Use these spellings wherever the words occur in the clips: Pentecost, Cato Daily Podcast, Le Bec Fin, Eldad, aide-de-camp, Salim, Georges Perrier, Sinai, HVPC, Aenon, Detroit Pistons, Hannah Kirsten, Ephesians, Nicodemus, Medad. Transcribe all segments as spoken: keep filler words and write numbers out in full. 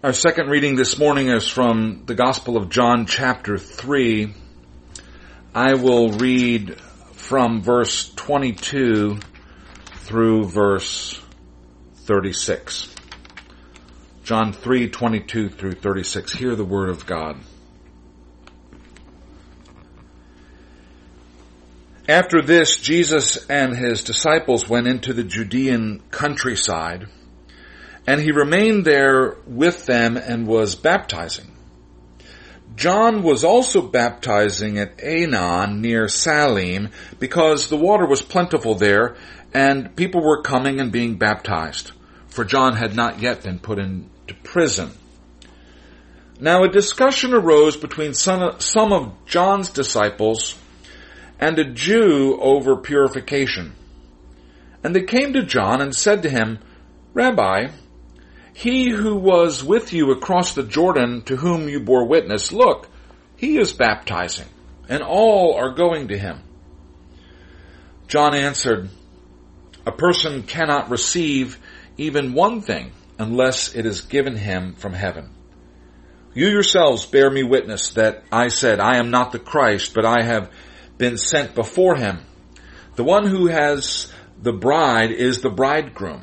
Our second reading this morning is from the Gospel of John chapter three. I will read from verse twenty-two through verse thirty-six. John three, twenty-two through thirty-six. Hear the word of God. After this, Jesus and his disciples went into the Judean countryside, and he remained there with them and was baptizing. John was also baptizing at Aenon near Salim, because the water was plentiful there, and people were coming and being baptized, for John had not yet been put into prison. Now a discussion arose between some of John's disciples and a Jew over purification. And they came to John and said to him, "Rabbi, he who was with you across the Jordan, to whom you bore witness, look, he is baptizing, and all are going to him." John answered, "A person cannot receive even one thing unless it is given him from heaven. You yourselves bear me witness that I said, 'I am not the Christ, but I have been sent before him.' The one who has the bride is the bridegroom.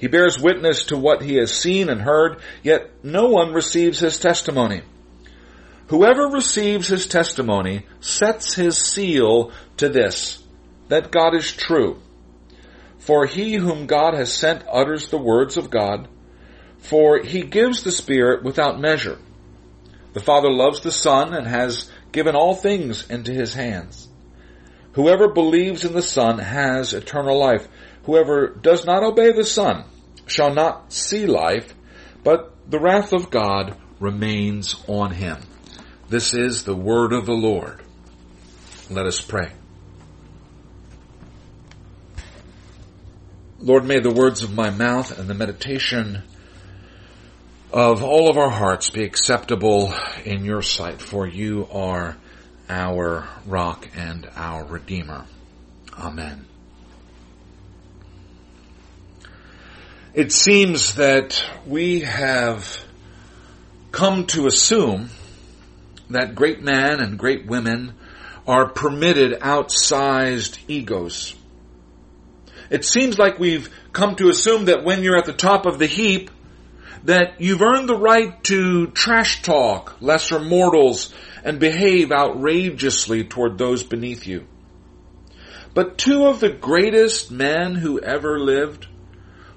He bears witness to what he has seen and heard, yet no one receives his testimony. Whoever receives his testimony sets his seal to this, that God is true. For he whom God has sent utters the words of God, for he gives the Spirit without measure. The Father loves the Son and has given all things into his hands. Whoever believes in the Son has eternal life. Whoever does not obey the Son shall not see life, but the wrath of God remains on him." This is the word of the Lord. Let us pray. Lord, may the words of my mouth and the meditation of all of our hearts be acceptable in your sight, for you are our rock and our Redeemer. Amen. It seems that we have come to assume that great men and great women are permitted outsized egos. It seems like we've come to assume that when you're at the top of the heap, that you've earned the right to trash talk lesser mortals and behave outrageously toward those beneath you. But two of the greatest men who ever lived,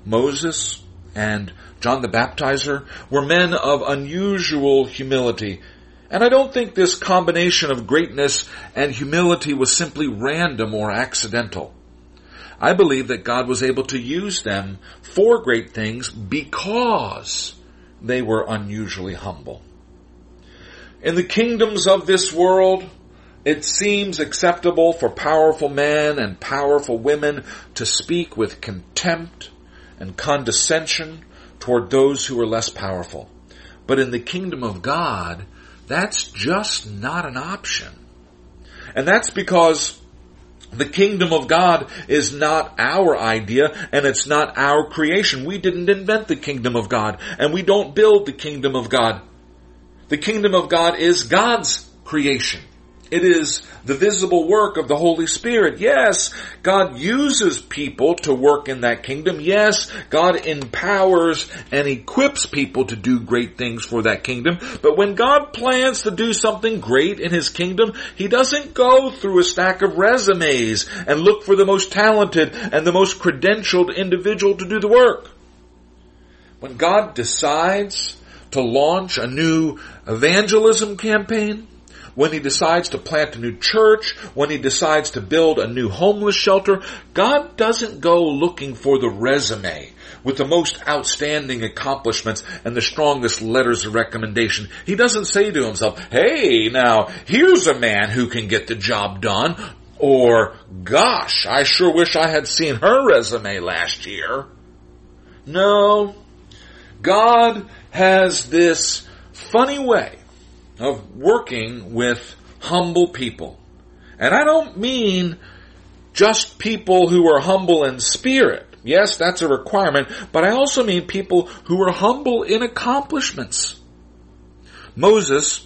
Moses and John the Baptizer, were men of unusual humility. And I don't think this combination of greatness and humility was simply random or accidental. I believe that God was able to use them for great things because they were unusually humble. In the kingdoms of this world, it seems acceptable for powerful men and powerful women to speak with contempt and condescension toward those who are less powerful. But in the kingdom of God, that's just not an option. And that's because the kingdom of God is not our idea, and it's not our creation. We didn't invent the kingdom of God, and we don't build the kingdom of God. The kingdom of God is God's creation. It is the visible work of the Holy Spirit. Yes, God uses people to work in that kingdom. Yes, God empowers and equips people to do great things for that kingdom. But when God plans to do something great in his kingdom, he doesn't go through a stack of resumes and look for the most talented and the most credentialed individual to do the work. When God decides to launch a new evangelism campaign, when he decides to plant a new church, when he decides to build a new homeless shelter, God doesn't go looking for the resume with the most outstanding accomplishments and the strongest letters of recommendation. He doesn't say to himself, hey, now, here's a man who can get the job done, or, gosh, I sure wish I had seen her resume last year. No, God has this funny way of working with humble people. And I don't mean just people who are humble in spirit. Yes, that's a requirement, but I also mean people who are humble in accomplishments. Moses,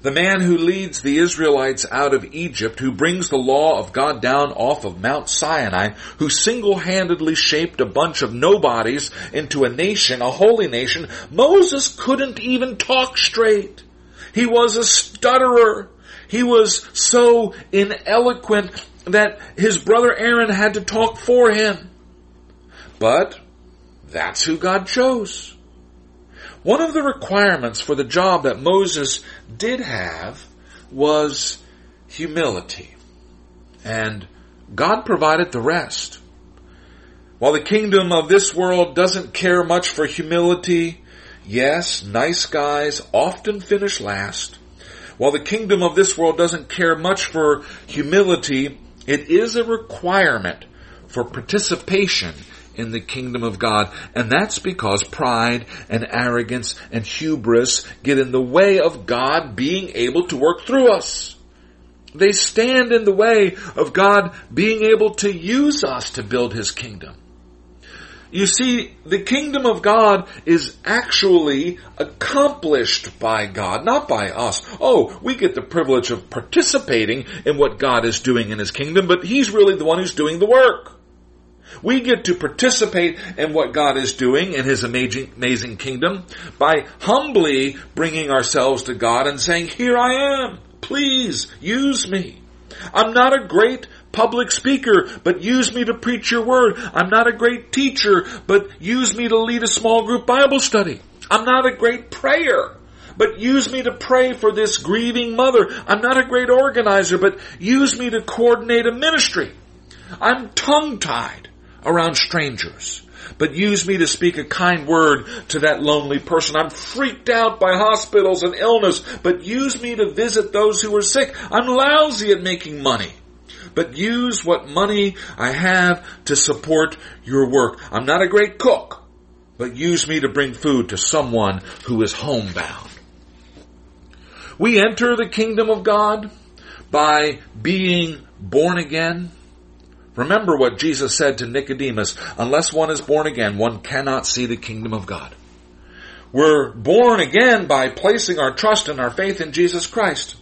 the man who leads the Israelites out of Egypt, who brings the law of God down off of Mount Sinai, who single-handedly shaped a bunch of nobodies into a nation, a holy nation, Moses couldn't even talk straight. He was a stutterer. He was so ineloquent that his brother Aaron had to talk for him. But that's who God chose. One of the requirements for the job that Moses did have was humility. And God provided the rest. While the kingdom of this world doesn't care much for humility, yes, nice guys often finish last. While the kingdom of this world doesn't care much for humility, it is a requirement for participation in the kingdom of God. And that's because pride and arrogance and hubris get in the way of God being able to work through us. They stand in the way of God being able to use us to build his kingdom. You see, the kingdom of God is actually accomplished by God, not by us. Oh, we get the privilege of participating in what God is doing in his kingdom, but he's really the one who's doing the work. We get to participate in what God is doing in his amazing, amazing kingdom by humbly bringing ourselves to God and saying, here I am, please use me. I'm not a great public speaker, but use me to preach your word. I'm not a great teacher, but use me to lead a small group Bible study. I'm not a great prayer, but use me to pray for this grieving mother. I'm not a great organizer, but use me to coordinate a ministry. I'm tongue-tied around strangers, but use me to speak a kind word to that lonely person. I'm freaked out by hospitals and illness, but use me to visit those who are sick. I'm lousy at making money, but use what money I have to support your work. I'm not a great cook, but use me to bring food to someone who is homebound. We enter the kingdom of God by being born again. Remember what Jesus said to Nicodemus, unless one is born again, one cannot see the kingdom of God. We're born again by placing our trust and our faith in Jesus Christ.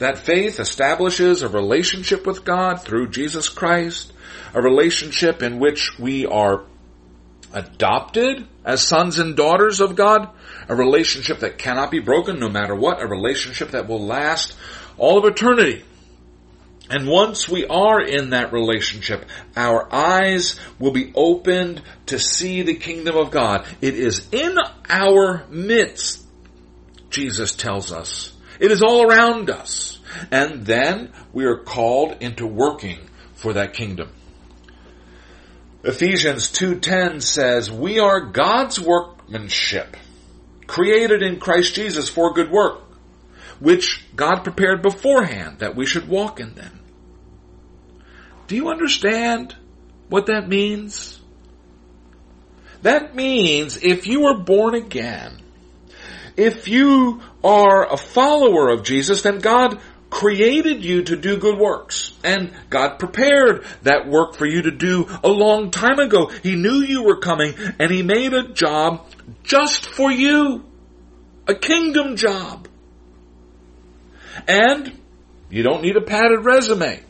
That faith establishes a relationship with God through Jesus Christ, a relationship in which we are adopted as sons and daughters of God, a relationship that cannot be broken no matter what, a relationship that will last all of eternity. And once we are in that relationship, our eyes will be opened to see the kingdom of God. It is in our midst, Jesus tells us. It is all around us. And then we are called into working for that kingdom. Ephesians two ten says, we are God's workmanship, created in Christ Jesus for good work, which God prepared beforehand that we should walk in them. Do you understand what that means? That means if you are born again, if you are a follower of Jesus, then God created you to do good works. And God prepared that work for you to do a long time ago. He knew you were coming, and he made a job just for you. A kingdom job. And you don't need a padded resume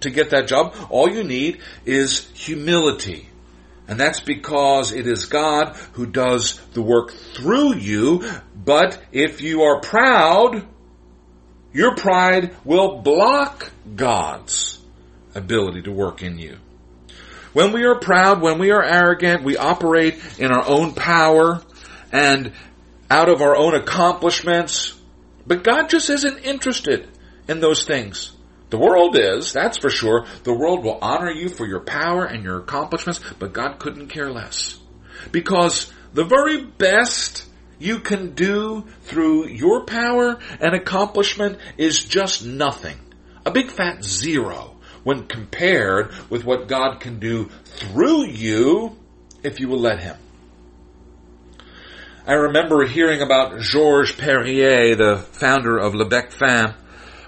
to get that job. All you need is humility. And that's because it is God who does the work through you. But if you are proud, your pride will block God's ability to work in you. When we are proud, when we are arrogant, we operate in our own power and out of our own accomplishments. But God just isn't interested in those things. The world is, that's for sure. The world will honor you for your power and your accomplishments, but God couldn't care less. Because the very best you can do through your power and accomplishment is just nothing. A big fat zero when compared with what God can do through you if you will let Him. I remember hearing about Georges Perrier, the founder of Le Bec Fin,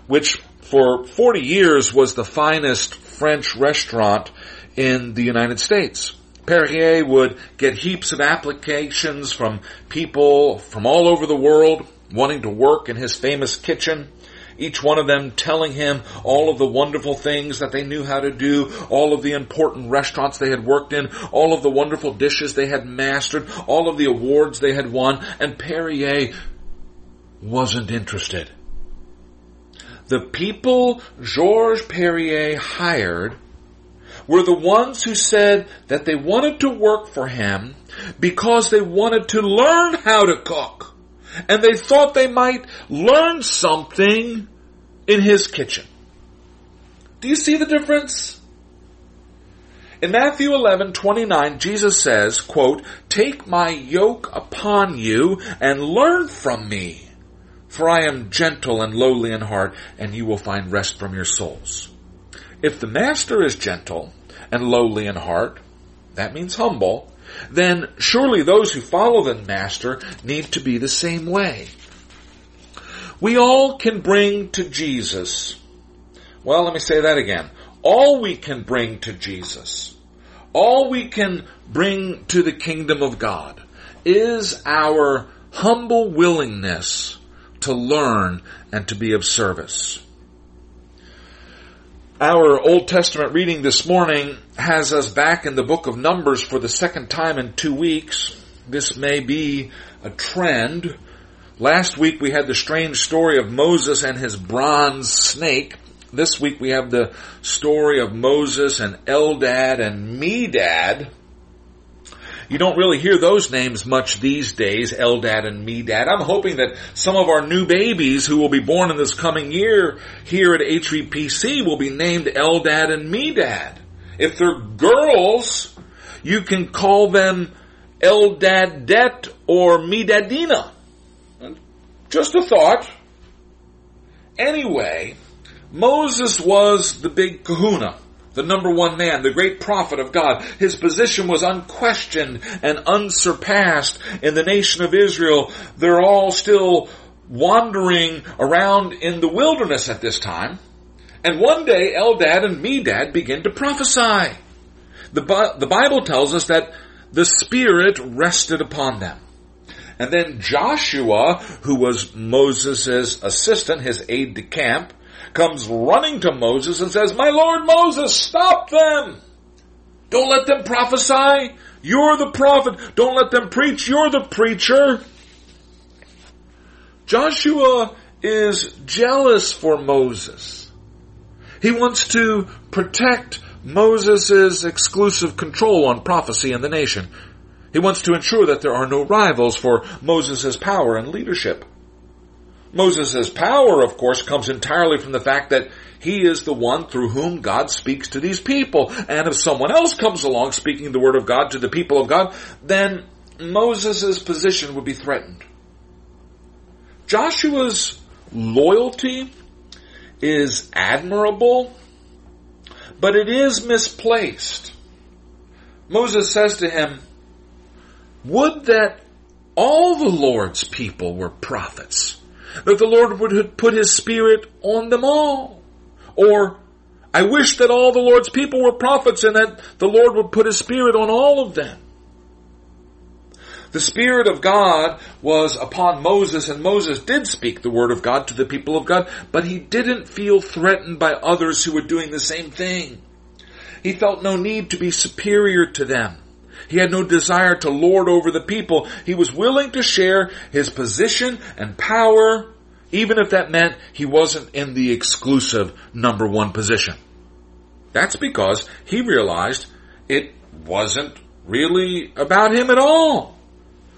which for forty years was the finest French restaurant in the United States. Perrier would get heaps of applications from people from all over the world wanting to work in his famous kitchen, each one of them telling him all of the wonderful things that they knew how to do, all of the important restaurants they had worked in, all of the wonderful dishes they had mastered, all of the awards they had won, and Perrier wasn't interested. The people Georges Perrier hired were the ones who said that they wanted to work for him because they wanted to learn how to cook. And they thought they might learn something in his kitchen. Do you see the difference? In Matthew eleven twenty-nine, Jesus says, quote, "Take my yoke upon you and learn from me. For I am gentle and lowly in heart, and you will find rest from your souls." If the master is gentle and lowly in heart, that means humble, then surely those who follow the master need to be the same way. We all can bring to Jesus. Well, let me say that again. All we can bring to Jesus, all we can bring to the kingdom of God is our humble willingness to learn and to be of service. Our Old Testament reading this morning has us back in the book of Numbers for the second time in two weeks. This may be a trend. Last week we had the strange story of Moses and his bronze snake. This week we have the story of Moses and Eldad and Medad. You don't really hear those names much these days, Eldad and Medad. I'm hoping that some of our new babies who will be born in this coming year here at H V P C will be named Eldad and Medad. If they're girls, you can call them Eldadet or Medadina. Just a thought. Anyway, Moses was the big kahuna, the number one man, the great prophet of God. His position was unquestioned and unsurpassed in the nation of Israel. They're all still wandering around in the wilderness at this time. And one day, Eldad and Medad begin to prophesy. The, Bi- the Bible tells us that the Spirit rested upon them. And then Joshua, who was Moses' assistant, his aide-de-camp, comes running to Moses and says, "My Lord Moses, stop them! Don't let them prophesy! You're the prophet! Don't let them preach! You're the preacher!" Joshua is jealous for Moses. He wants to protect Moses' exclusive control on prophecy in the nation. He wants to ensure that there are no rivals for Moses' power and leadership. Moses' power, of course, comes entirely from the fact that he is the one through whom God speaks to these people. And if someone else comes along speaking the word of God to the people of God, then Moses' position would be threatened. Joshua's loyalty is admirable, but it is misplaced. Moses says to him, "Would that all the Lord's people were prophets, that the Lord would put His Spirit on them all." Or, "I wish that all the Lord's people were prophets and that the Lord would put His Spirit on all of them." The Spirit of God was upon Moses, and Moses did speak the Word of God to the people of God, but he didn't feel threatened by others who were doing the same thing. He felt no need to be superior to them. He had no desire to lord over the people. He was willing to share his position and power, even if that meant he wasn't in the exclusive number one position. That's because he realized it wasn't really about him at all.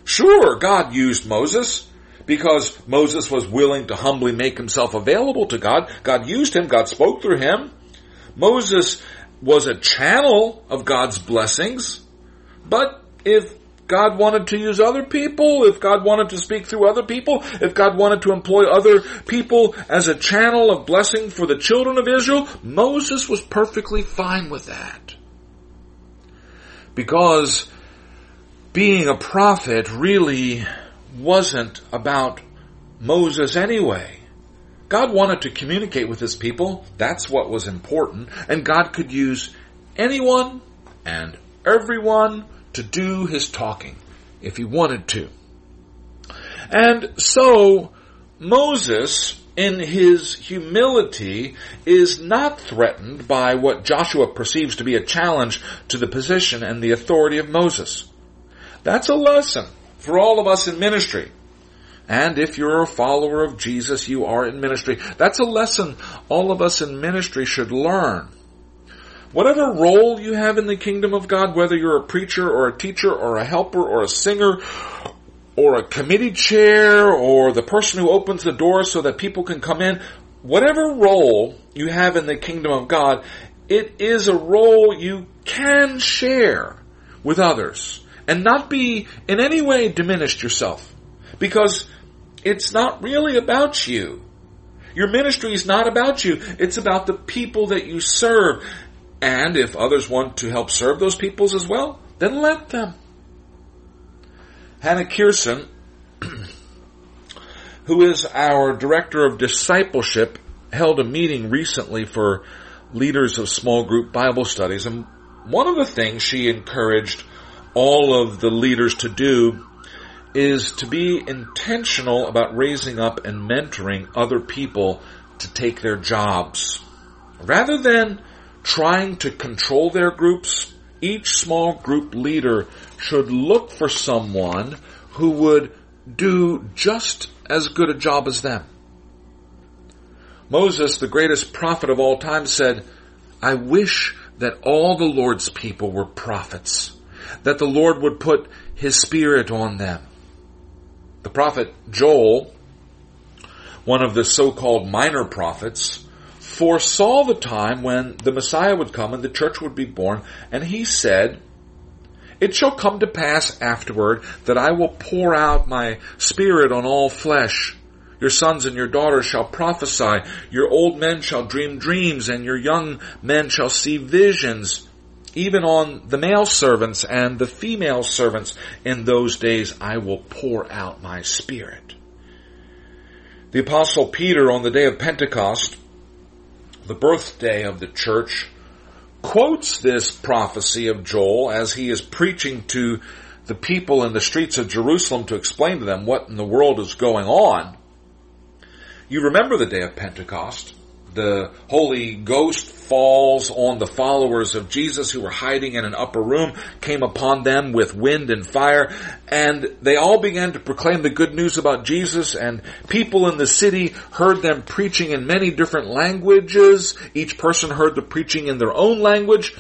Sure, God used Moses because Moses was willing to humbly make himself available to God. God used him. God spoke through him. Moses was a channel of God's blessings. But if God wanted to use other people, if God wanted to speak through other people, if God wanted to employ other people as a channel of blessing for the children of Israel, Moses was perfectly fine with that. Because being a prophet really wasn't about Moses anyway. God wanted to communicate with his people. That's what was important. And God could use anyone and everyone to do his talking if he wanted to. And so Moses, in his humility, is not threatened by what Joshua perceives to be a challenge to the position and the authority of Moses. That's a lesson for all of us in ministry. And if you're a follower of Jesus, you are in ministry. That's a lesson all of us in ministry should learn. Whatever role you have in the kingdom of God, whether you're a preacher or a teacher or a helper or a singer or a committee chair or the person who opens the door so that people can come in, whatever role you have in the kingdom of God, it is a role you can share with others and not be in any way diminished yourself, because it's not really about you. Your ministry is not about you. It's about the people that you serve. And if others want to help serve those peoples as well, then let them. Hannah Kirsten, who is our director of discipleship, held a meeting recently for leaders of small group Bible studies. And one of the things she encouraged all of the leaders to do is to be intentional about raising up and mentoring other people to take their jobs. Rather than trying to control their groups, each small group leader should look for someone who would do just as good a job as them. Moses, the greatest prophet of all time, said, "I wish that all the Lord's people were prophets, that the Lord would put his spirit on them." The prophet Joel, one of the so-called minor prophets, foresaw the time when the Messiah would come and the church would be born, and he said, "It shall come to pass afterward that I will pour out my spirit on all flesh. Your sons and your daughters shall prophesy, your old men shall dream dreams, and your young men shall see visions. Even on the male servants and the female servants in those days I will pour out my spirit." The Apostle Peter, on the day of Pentecost, the birthday of the church, quotes this prophecy of Joel as he is preaching to the people in the streets of Jerusalem to explain to them what in the world is going on. You remember the day of Pentecost. The Holy Ghost falls on the followers of Jesus who were hiding in an upper room, came upon them with wind and fire, and they all began to proclaim the good news about Jesus, and people in the city heard them preaching in many different languages. Each person heard the preaching in their own language.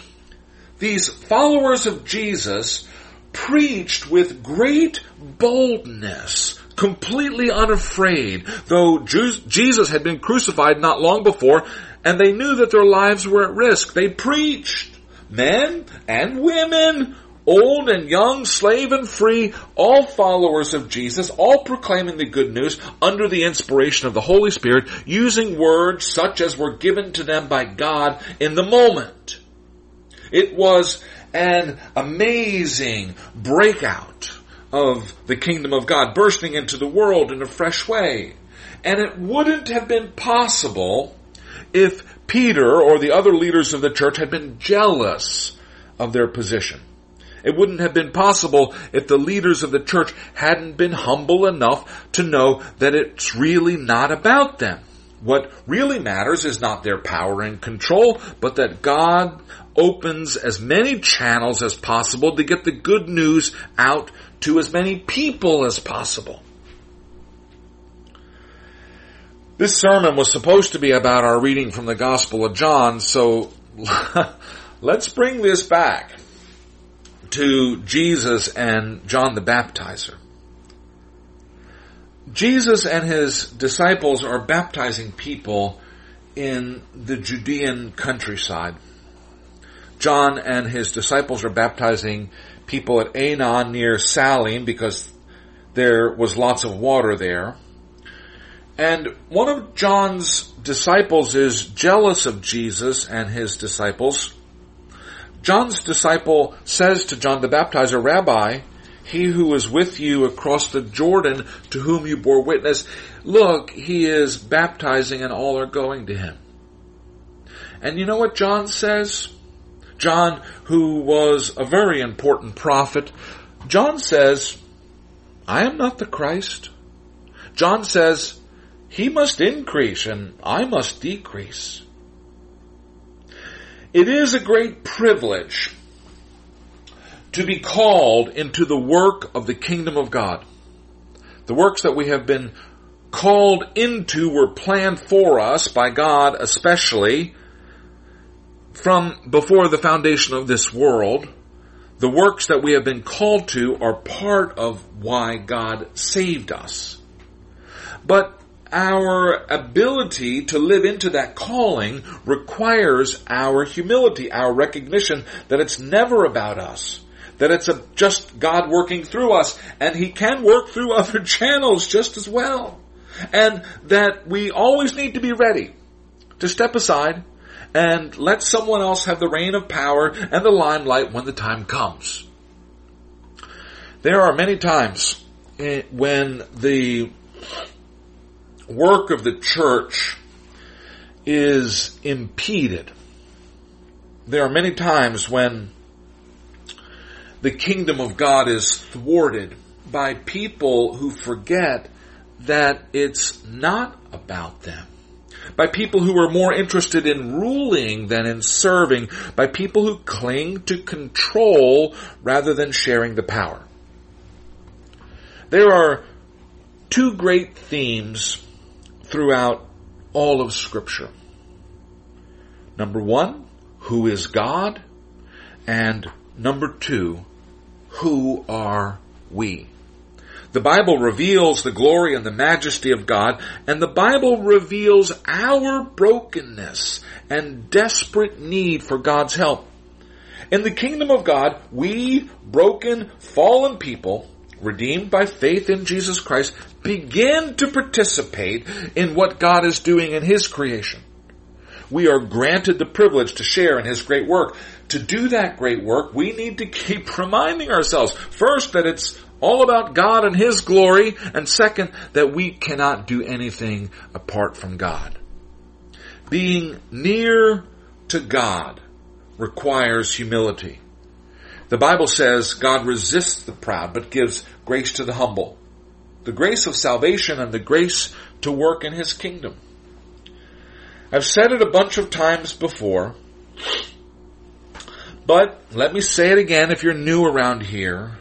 These followers of Jesus preached with great boldness, completely unafraid, though Jesus had been crucified not long before, and they knew that their lives were at risk. They preached. Men and women, old and young, slave and free, all followers of Jesus, all proclaiming the good news under the inspiration of the Holy Spirit, using words such as were given to them by God in the moment. It was an amazing breakout of the kingdom of God, bursting into the world in a fresh way. And it wouldn't have been possible if Peter or the other leaders of the church had been jealous of their position. It wouldn't have been possible if the leaders of the church hadn't been humble enough to know that it's really not about them. What really matters is not their power and control, but that God opens as many channels as possible to get the good news out to as many people as possible. This sermon was supposed to be about our reading from the Gospel of John, so let's bring this back to Jesus and John the Baptizer. Jesus and his disciples are baptizing people in the Judean countryside. John and his disciples are baptizing people at Aenon near Salim because there was lots of water there. And one of John's disciples is jealous of Jesus and his disciples. John's disciple says to John the Baptizer, "Rabbi, he who is with you across the Jordan, to whom you bore witness, look, he is baptizing and all are going to him." And you know what John says? John, who was a very important prophet, John says, "I am not the Christ." John says, "He must increase and I must decrease." It is a great privilege to be called into the work of the kingdom of God. The works that we have been called into were planned for us by God, especially from before the foundation of this world. The works that we have been called to are part of why God saved us. But our ability to live into that calling requires our humility, our recognition that it's never about us, that it's just God working through us, and He can work through other channels just as well, and that we always need to be ready to step aside and let someone else have the reign of power and the limelight when the time comes. There are many times when the work of the church is impeded. There are many times when the kingdom of God is thwarted by people who forget that it's not about them, by people who are more interested in ruling than in serving, by people who cling to control rather than sharing the power. There are two great themes throughout all of Scripture. Number one, who is God? And number two, who are we? The Bible reveals the glory and the majesty of God, and the Bible reveals our brokenness and desperate need for God's help. In the kingdom of God, we, broken, fallen people, redeemed by faith in Jesus Christ, begin to participate in what God is doing in His creation. We are granted the privilege to share in His great work. To do that great work, we need to keep reminding ourselves, first, that it's all about God and His glory, and second, that we cannot do anything apart from God. Being near to God requires humility. The Bible says God resists the proud, but gives grace to the humble. The grace of salvation and the grace to work in His kingdom. I've said it a bunch of times before, but let me say it again if you're new around here.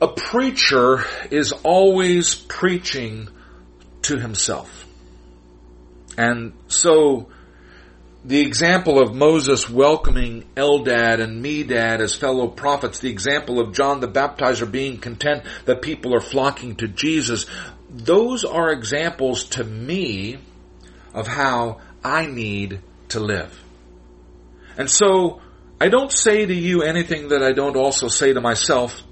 A preacher is always preaching to himself. And so the example of Moses welcoming Eldad and Medad as fellow prophets, the example of John the Baptizer being content that people are flocking to Jesus, those are examples to me of how I need to live. And so I don't say to you anything that I don't also say to myself.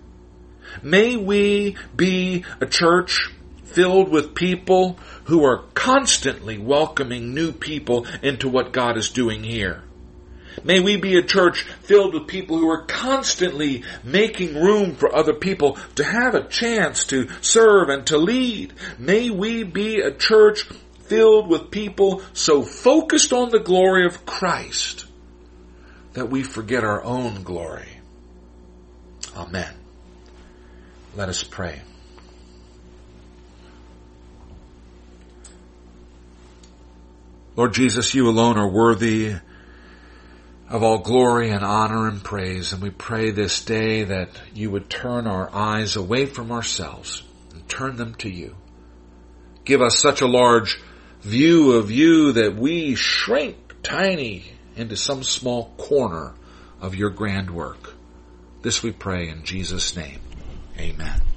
May we be a church filled with people who are constantly welcoming new people into what God is doing here. May we be a church filled with people who are constantly making room for other people to have a chance to serve and to lead. May we be a church filled with people so focused on the glory of Christ that we forget our own glory. Amen. Let us pray. Lord Jesus, You alone are worthy of all glory and honor and praise, and we pray this day that You would turn our eyes away from ourselves and turn them to You. Give us such a large view of You that we shrink tiny into some small corner of Your grand work. This we pray in Jesus' name. Amen.